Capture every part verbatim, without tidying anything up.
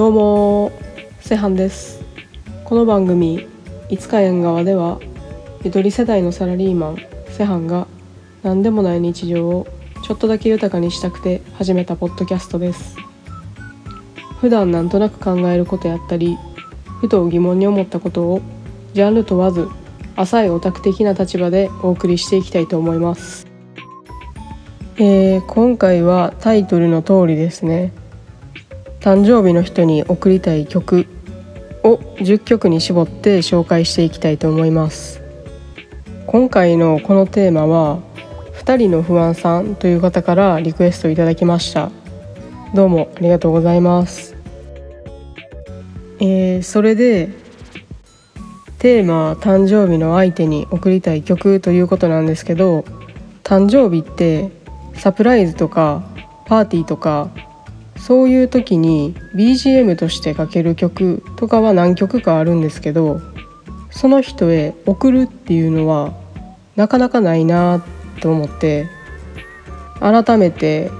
どうも、セハンです。この番組いつか縁側では、ゆとり世代のサラリーマンセハンが何でもない日常をちょっとだけ豊かにしたくて始めたポッドキャストです。普段なんとなく考えることやったり、ふと疑問に思ったことをジャンル問わず浅いオタク的な立場でお送りしていきたいと思います。えー、今回はタイトルの通りですね、誕生日の人に贈りたい曲をじゅっきょくに絞って紹介していきたいと思います。今回のこのテーマはふたりの不安さんという方からリクエストいただきました。どうもありがとうございます。えー、それでテーマ誕生日の相手に贈りたい曲ということなんですけど、誕生日ってサプライズとかパーティーとかそういう時に ビージーエム としてかける曲とかは何曲かあるんですけど、その人へ送るっていうのはなかなかないなと思って、改めて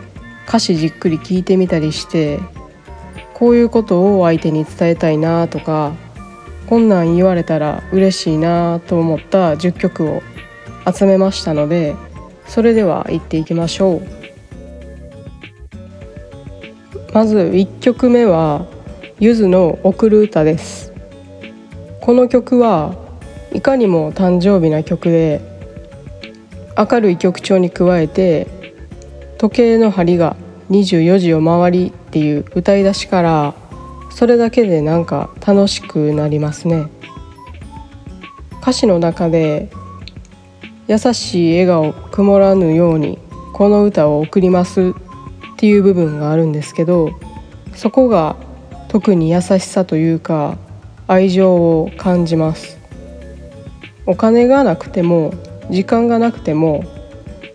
歌詞じっくり聞いてみたりして、こういうことを相手に伝えたいなとか、こんなん言われたら嬉しいなと思ったじゅっきょくを集めましたので、それでは行っていきましょう。まずいっきょくめはゆずの贈る歌です。この曲はいかにも誕生日な曲で、明るい曲調に加えて時計の針がにじゅうよじを回りっていう歌い出しから、それだけでなんか楽しくなりますね。歌詞の中で優しい笑顔曇らぬようにこの歌を贈りますっていう部分があるんですけど、そこが特に優しさというか愛情を感じます。お金がなくても時間がなくても、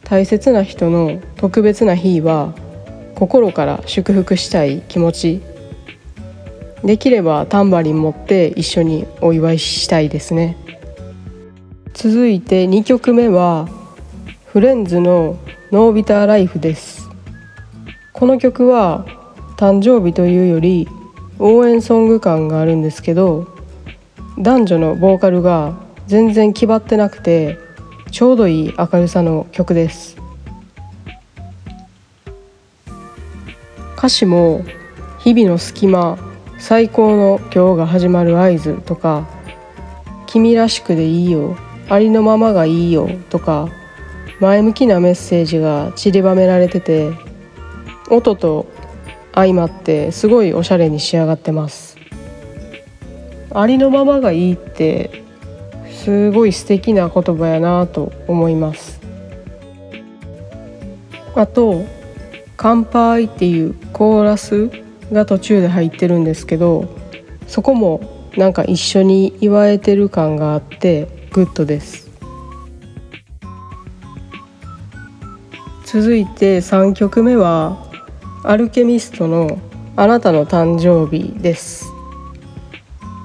大切な人の特別な日は心から祝福したい気持ち、できればタンバリン持って一緒にお祝いしたいですね。続いてにきょくめはフレンズのノービターライフです。この曲は誕生日というより応援ソング感があるんですけど、男女のボーカルが全然気張ってなくてちょうどいい明るさの曲です。歌詞も日々の隙間、最高の今日が始まる合図とか、君らしくでいいよ、ありのままがいいよとか、前向きなメッセージが散りばめられてて、音と相まってすごいおしゃれに仕上がってます。ありのままがいいってすごい素敵な言葉やなと思います。あと乾杯っていうコーラスが途中で入ってるんですけど、そこもなんか一緒に祝えてる感があってグッドです。続いてさんきょくめはアルケミストのあなたの誕生日です。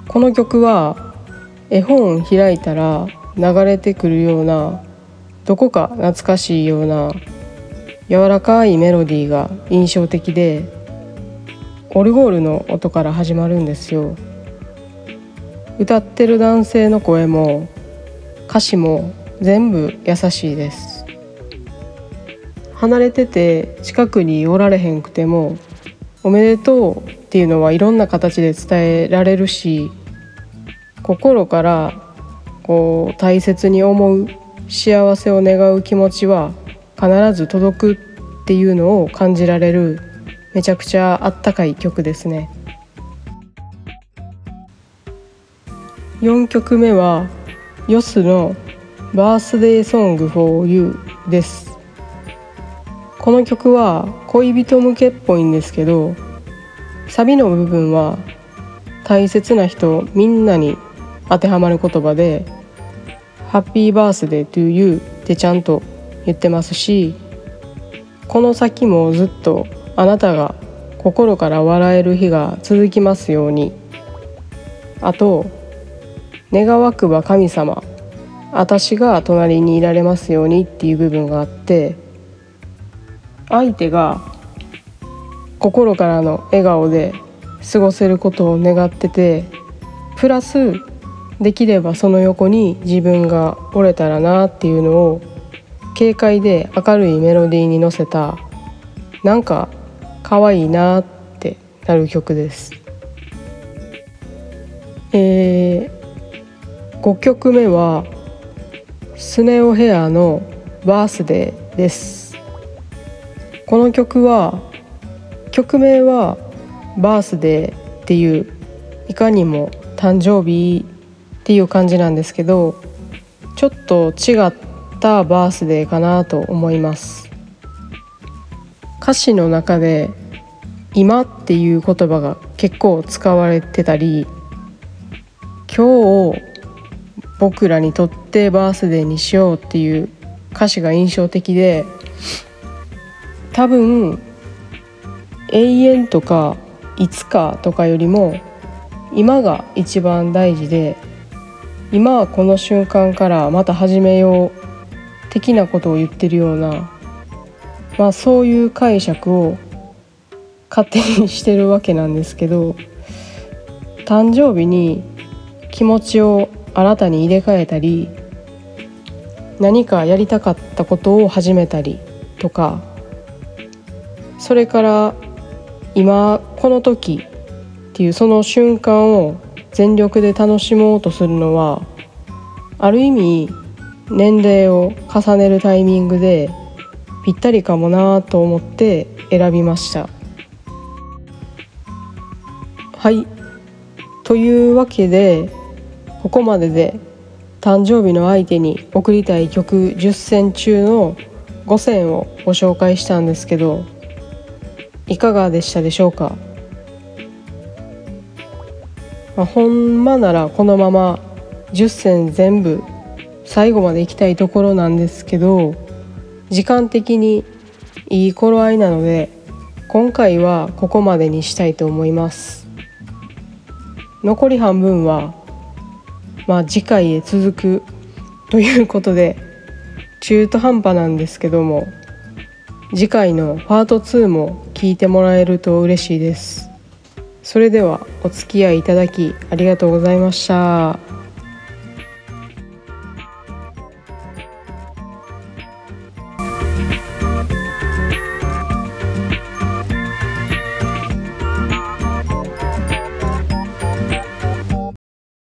この曲は絵本を開いたら流れてくるような、どこか懐かしいような柔らかいメロディーが印象的で、オルゴールの音から始まるんですよ。歌ってる男性の声も歌詞も全部優しいです。離れてて近くにおられへんくても、おめでとうっていうのはいろんな形で伝えられるし、心からこう大切に思う、幸せを願う気持ちは必ず届くっていうのを感じられる、めちゃくちゃあったかい曲ですね。よんきょくめはヨスのBIRTHDAY SONG FOR YOUです。この曲は恋人向けっぽいんですけど、サビの部分は大切な人みんなに当てはまる言葉で、ハッピーバースデートゥーユーってちゃんと言ってますし、この先もずっとあなたが心から笑える日が続きますように、あと願わくば神様、私が隣にいられますようにっていう部分があって、相手が心からの笑顔で過ごせることを願ってて、プラスできればその横に自分がおれたらなっていうのを軽快で明るいメロディーに乗せた、なんか可愛いなってなる曲です。えー、ごきょくめはスネオヘアのバースデーです。この曲は曲名はバースデーっていう、いかにも誕生日っていう感じなんですけど、ちょっと違ったバースデーかなと思います。歌詞の中で今っていう言葉が結構使われてたり、今日僕らにとってバースデーにしようっていう歌詞が印象的で、多分永遠とかいつかとかよりも今が一番大事で、今はこの瞬間からまた始めよう的なことを言ってるような、まあそういう解釈を勝手にしてるわけなんですけど、誕生日に気持ちを新たに入れ替えたり、何かやりたかったことを始めたりとか、それから今この時っていうその瞬間を全力で楽しもうとするのは、ある意味年齢を重ねるタイミングでぴったりかもなと思って選びました。はい、というわけでここまでで誕生日の相手に贈りたい曲じゅっせん中のごせんをご紹介したんですけど、いかがでしたでしょうか。まあ、ほんまならこのままじゅっせん全部最後までいきたいところなんですけど、時間的にいい頃合いなので今回はここまでにしたいと思います。残り半分は、まあ、次回へ続くということで、中途半端なんですけども、次回のパートツーも聞いてもらえると嬉しいです。それではお付き合いいただきありがとうございました。